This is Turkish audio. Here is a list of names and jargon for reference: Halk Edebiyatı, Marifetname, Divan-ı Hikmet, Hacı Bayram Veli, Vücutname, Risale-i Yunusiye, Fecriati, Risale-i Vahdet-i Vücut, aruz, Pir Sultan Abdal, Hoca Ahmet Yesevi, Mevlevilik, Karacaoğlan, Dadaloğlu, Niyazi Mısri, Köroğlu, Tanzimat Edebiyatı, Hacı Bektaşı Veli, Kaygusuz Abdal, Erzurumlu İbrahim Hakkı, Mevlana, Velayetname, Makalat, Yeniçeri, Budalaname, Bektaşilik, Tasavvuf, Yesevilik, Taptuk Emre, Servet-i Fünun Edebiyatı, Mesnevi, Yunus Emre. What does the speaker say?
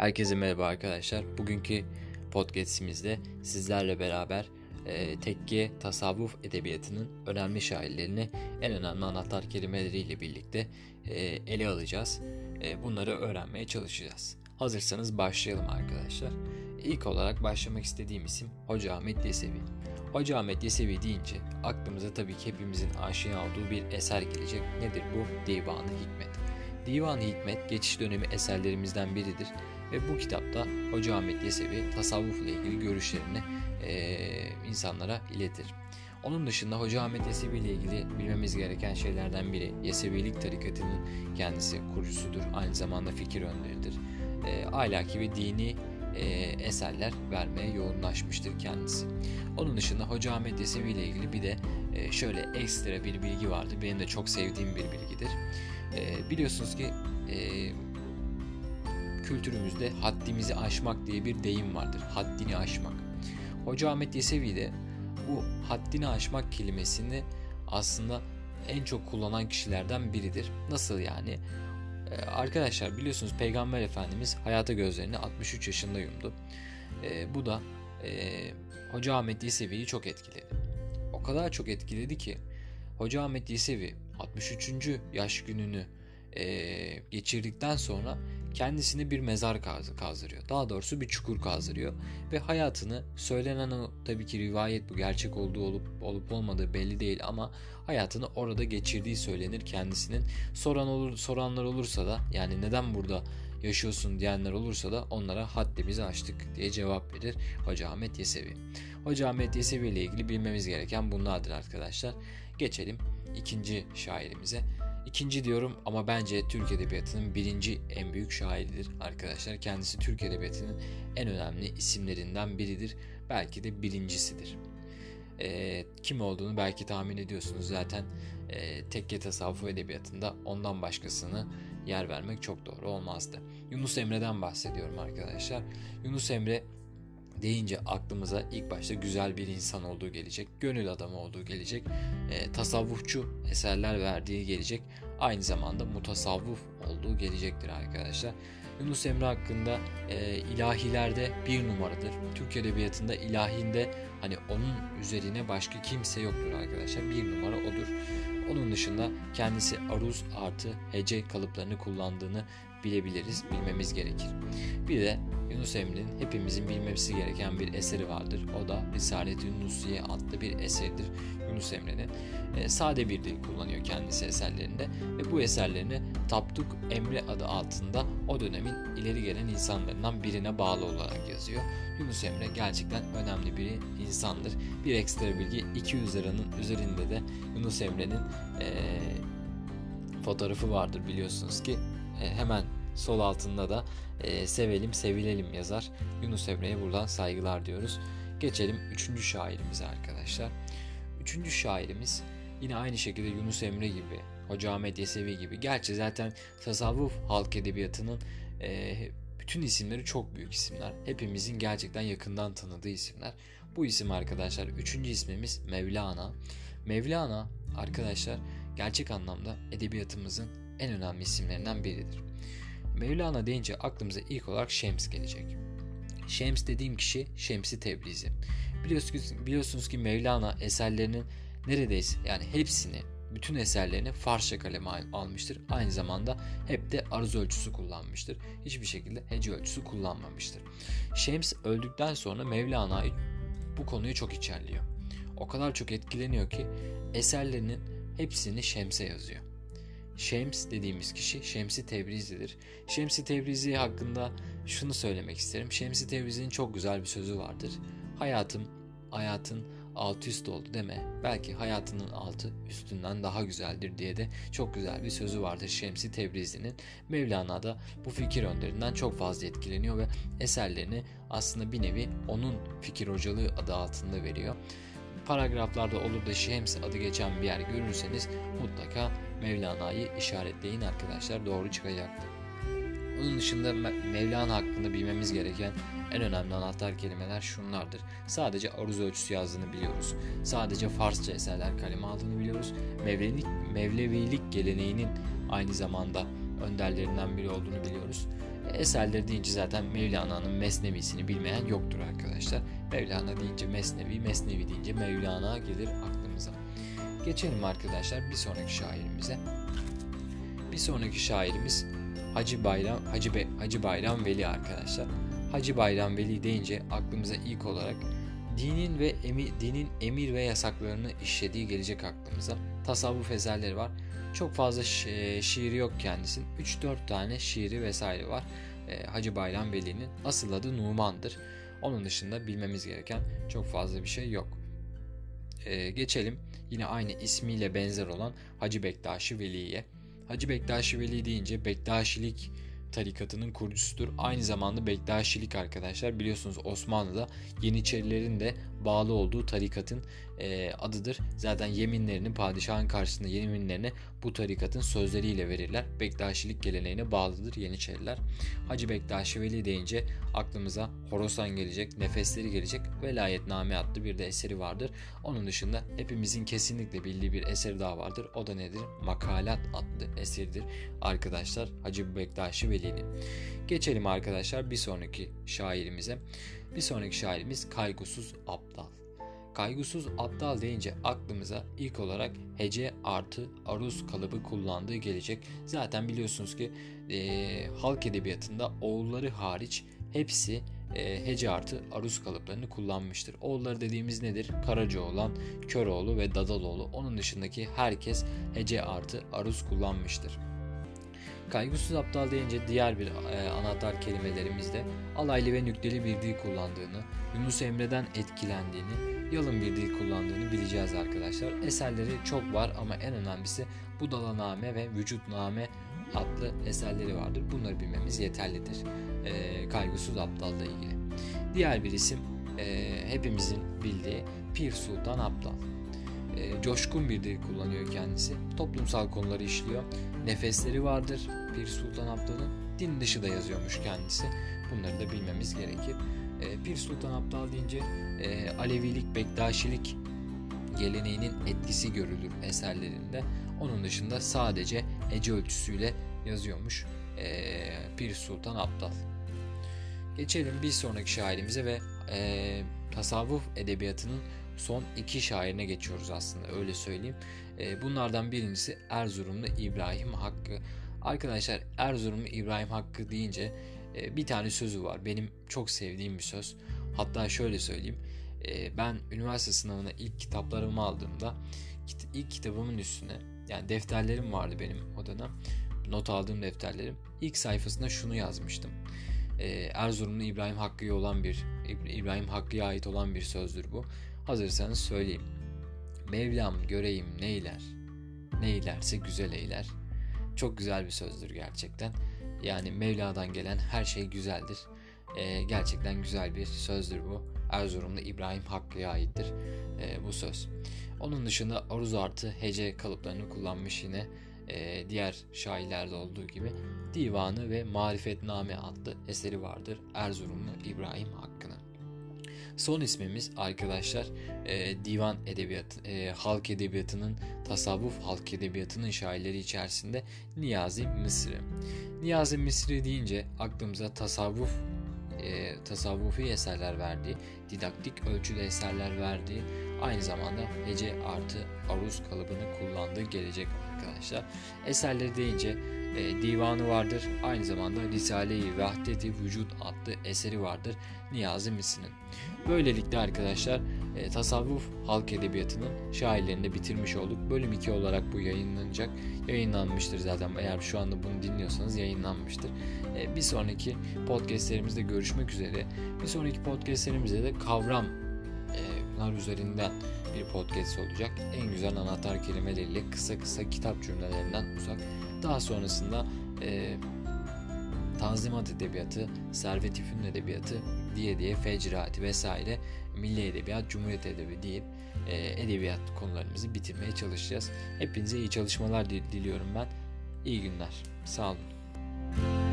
Herkese merhaba arkadaşlar. Bugünkü podcast'imizde sizlerle beraber tekke tasavvuf edebiyatının önemli şairlerini, en önemli anahtar kelimeleriyle birlikte ele alacağız. Bunları öğrenmeye çalışacağız. Hazırsanız başlayalım arkadaşlar. İlk olarak başlamak istediğim isim Hoca Ahmet Yesevi. Hoca Ahmet Yesevi deyince aklımıza tabii ki hepimizin aşina olduğu bir eser gelecek. Nedir bu? Divan-ı Hikmet. Divan-ı Hikmet geçiş dönemi eserlerimizden biridir. Ve bu kitapta Hoca Ahmet Yesevi tasavvufla ilgili görüşlerini insanlara iletir. Onun dışında Hoca Ahmet Yesevi ile ilgili bilmemiz gereken şeylerden biri Yesevilik tarikatının kendisi kurucusudur. Aynı zamanda fikir önderidir. Ahlaki ve dini eserler vermeye yoğunlaşmıştır kendisi. Onun dışında Hoca Ahmet Yesevi ile ilgili bir de şöyle ekstra bir bilgi vardı. Benim de çok sevdiğim bir bilgidir. Biliyorsunuz ki kültürümüzde haddimizi aşmak diye bir deyim vardır. Haddini aşmak. Hoca Ahmet Yesevi de bu haddini aşmak kelimesini aslında en çok kullanan kişilerden biridir. Nasıl yani? Arkadaşlar biliyorsunuz Peygamber Efendimiz hayata gözlerini 63 yaşında yumdu. Bu da Hoca Ahmet Yesevi'yi çok etkiledi. O kadar çok etkiledi ki Hoca Ahmet Yesevi 63. yaş gününü geçirdikten sonra kendisine bir mezar kazdırıyor. Daha doğrusu bir çukur kazdırıyor. Ve hayatını söylenen tabii ki rivayet bu gerçek olduğu olup olmadığı belli değil ama hayatını orada geçirdiği söylenir kendisinin. Soranlar olursa da yani neden burada yaşıyorsun diyenler olursa da onlara haddimizi aştık diye cevap verir Hoca Ahmet Yesevi. Hoca Ahmet Yesevi ile ilgili bilmemiz gereken bunlardır arkadaşlar. Geçelim ikinci şairimize. İkinci diyorum ama bence Türk Edebiyatı'nın birinci en büyük şairidir arkadaşlar. Kendisi Türk Edebiyatı'nın en önemli isimlerinden biridir. Belki de birincisidir. Kim olduğunu belki tahmin ediyorsunuz zaten. Tekke tasavvuf edebiyatında ondan başkasını yer vermek çok doğru olmazdı. Yunus Emre'den bahsediyorum arkadaşlar. Yunus Emre deyince aklımıza ilk başta güzel bir insan olduğu gelecek, gönül adamı olduğu gelecek, tasavvufçu eserler verdiği gelecek, aynı zamanda mutasavvuf olduğu gelecektir arkadaşlar. Yunus Emre hakkında ilahilerde bir numaradır. Türk Edebiyatı'nda ilahinde hani onun üzerine başka kimse yoktur arkadaşlar. Bir numara odur. Onun dışında kendisi aruz artı hece kalıplarını kullandığını bilebiliriz, bilmemiz gerekir. Bir de Yunus Emre'nin hepimizin bilmemesi gereken bir eseri vardır. O da Risale-i Yunusiye adlı bir eseridir. Yunus Emre'nin sade bir dil kullanıyor kendisi eserlerinde ve bu eserlerini Taptuk Emre adı altında o dönemin ileri gelen insanlarından birine bağlı olarak yazıyor. Yunus Emre gerçekten önemli bir insandır. Bir ekstra bilgi, 200 liranın üzerinde de Yunus Emre'nin fotoğrafı vardır biliyorsunuz ki. Hemen sol altında da sevelim sevilelim yazar. Yunus Emre'ye buradan saygılar diyoruz. Geçelim 3. şairimize arkadaşlar. 3. şairimiz yine aynı şekilde Yunus Emre gibi, Hoca Ahmet Yesevi gibi. Gerçi zaten tasavvuf halk edebiyatının bütün isimleri çok büyük isimler. Hepimizin gerçekten yakından tanıdığı isimler. Bu isim arkadaşlar 3. ismimiz Mevlana. Mevlana arkadaşlar gerçek anlamda edebiyatımızın en önemli isimlerinden biridir. Mevlana deyince aklımıza ilk olarak Şems gelecek. Şems dediğim kişi Şems-i Tebrizi. Biliyorsunuz ki Mevlana eserlerinin neredeyse yani hepsini, bütün eserlerini Farsça kaleme almıştır. Aynı zamanda hep de aruz ölçüsü kullanmıştır. Hiçbir şekilde hece ölçüsü kullanmamıştır. Şems öldükten sonra Mevlana bu konuyu çok içerliyor. O kadar çok etkileniyor ki eserlerinin hepsini Şems'e yazıyor. Şems dediğimiz kişi Şems-i Tebrizi'dir. Şems-i Tebrizi hakkında şunu söylemek isterim. Şems-i Tebrizi'nin çok güzel bir sözü vardır. Hayatım, hayatın altı üst oldu deme. Belki hayatının altı üstünden daha güzeldir diye de çok güzel bir sözü vardır Şems-i Tebrizi'nin. Mevlana da bu fikir önderinden çok fazla etkileniyor ve eserlerini aslında bir nevi onun fikir hocalığı adı altında veriyor. Paragraflarda olur da Şems adı geçen bir yer görürseniz mutlaka Mevlana'yı işaretleyin arkadaşlar, doğru çıkacaktır. Onun dışında Mevlana hakkında bilmemiz gereken en önemli anahtar kelimeler şunlardır. Sadece aruz ölçüsü yazdığını biliyoruz. Sadece Farsça eserler kaleme aldığını biliyoruz. Mevlevilik geleneğinin aynı zamanda önderlerinden biri olduğunu biliyoruz. Eserleri deyince zaten Mevlana'nın Mesnevisini bilmeyen yoktur arkadaşlar. Mevlana deyince Mesnevi, Mesnevi deyince Mevlana gelir aklımıza. Geçelim arkadaşlar bir sonraki şairimize. Bir sonraki şairimiz Hacı Bayram Veli arkadaşlar. Hacı Bayram Veli deyince aklımıza ilk olarak dinin emir ve yasaklarını işlediği gelecek aklımıza. Tasavvuf eserleri var. Çok fazla şiiri yok kendisinin. 3-4 tane şiiri vesaire var. Hacı Bayram Veli'nin asıl adı Numan'dır. Onun dışında bilmemiz gereken çok fazla bir şey yok. Geçelim yine aynı ismiyle benzer olan Hacı Bektaşı Veli'ye. Hacı Bektaşı Veli deyince Bektaşilik tarikatının kurucusudur. Aynı zamanda Bektaşilik arkadaşlar biliyorsunuz Osmanlı'da Yeniçerilerin de bağlı olduğu tarikatın adıdır. Zaten yeminlerini padişahın karşısında yeminlerini bu tarikatın sözleriyle verirler. Bektaşilik geleneğine bağlıdır Yeniçeriler. Hacı Bektaşı Veli deyince aklımıza Horasan gelecek, Nefesleri gelecek, Velayetname adlı bir de eseri vardır. Onun dışında hepimizin kesinlikle bildiği bir eser daha vardır. O da nedir? Makalat adlı eseridir arkadaşlar Hacı Bektaşı Veli'nin. Geçelim arkadaşlar bir sonraki şairimize. Bir sonraki şairimiz Kaygusuz Abdal. Kaygusuz Abdal deyince aklımıza ilk olarak hece artı aruz kalıbı kullandığı gelecek. Zaten biliyorsunuz ki halk edebiyatında oğulları hariç hepsi hece artı aruz kalıplarını kullanmıştır. Oğulları dediğimiz nedir? Karacaoğlan, Köroğlu ve Dadaloğlu. Onun dışındaki herkes hece artı aruz kullanmıştır. Kaygusuz Abdal deyince diğer bir anahtar kelimelerimizde alaylı ve nükleli bir dil kullandığını, Yunus Emre'den etkilendiğini, yalın bir dil kullandığını bileceğiz arkadaşlar. Eserleri çok var ama en önemlisi Budalaname ve Vücutname adlı eserleri vardır. Bunları bilmemiz yeterlidir Kaygusuz Abdal'la ilgili. Diğer bir isim hepimizin bildiği Pir Sultan Abdal. Coşkun bir dil kullanıyor kendisi. Toplumsal konuları işliyor. Nefesleri vardır Pir Sultan Abdal'ın. Din dışı da yazıyormuş kendisi. Bunları da bilmemiz gerekir. Pir Sultan Abdal deyince Alevilik, Bektaşilik geleneğinin etkisi görülür eserlerinde. Onun dışında sadece hece ölçüsüyle yazıyormuş Pir Sultan Abdal. Geçelim bir sonraki şairimize ve tasavvuf edebiyatının son iki şairine geçiyoruz aslında öyle söyleyeyim. Bunlardan birincisi Erzurumlu İbrahim Hakkı. Arkadaşlar Erzurumlu İbrahim Hakkı deyince bir tane sözü var. Benim çok sevdiğim bir söz. Hatta şöyle söyleyeyim. Ben üniversite sınavına ilk kitaplarımı aldığımda ilk kitabımın üstüne yani defterlerim vardı benim o dönem. Not aldığım defterlerim. İlk sayfasında şunu yazmıştım. Erzurumlu İbrahim Hakkı'ya olan bir İbrahim Hakkı'ya ait olan bir sözdür bu. Hazırsanız söyleyeyim. Mevlam göreyim neyler, neylerse güzel eyler. Çok güzel bir sözdür gerçekten. Yani Mevla'dan gelen her şey güzeldir. Gerçekten güzel bir sözdür bu. Erzurumlu İbrahim Hakkı'ya aittir bu söz. Onun dışında aruz artı hece kalıplarını kullanmış yine diğer şairlerde olduğu gibi. Divanı ve Marifetname adlı eseri vardır Erzurumlu İbrahim Hakkı'nın. Son ismimiz arkadaşlar Divan Edebiyatı, Halk Edebiyatı'nın, Tasavvuf Halk Edebiyatı'nın şairleri içerisinde Niyazi Mısri. Niyazi Mısri deyince aklımıza tasavvufi eserler verdiği, didaktik ölçüde eserler verdiği, aynı zamanda hece artı aruz kalıbını kullandığı gelecek arkadaşlar. Eserleri deyince divanı vardır, aynı zamanda Risale-i Vahdet-i Vücut adlı eseri vardır Niyazi Mısri'nin. Böylelikle arkadaşlar tasavvuf halk edebiyatının şairlerini de bitirmiş olduk. Bölüm 2 olarak bu yayınlanmıştır zaten. Eğer şu anda bunu dinliyorsanız yayınlanmıştır. Bir sonraki podcastlerimizde görüşmek üzere. Bir sonraki podcastlerimizde de kavramlar üzerinden bir podcast olacak. En güzel anahtar kelimeleriyle kısa kitap cümlelerinden uzak. Daha sonrasında Tanzimat Edebiyatı, Servet-i Fünun Edebiyatı diye Fecriati vesaire Milli Edebiyat, Cumhuriyet Edebi deyip edebiyat konularımızı bitirmeye çalışacağız. Hepinize iyi çalışmalar diliyorum ben. İyi günler. Sağ olun.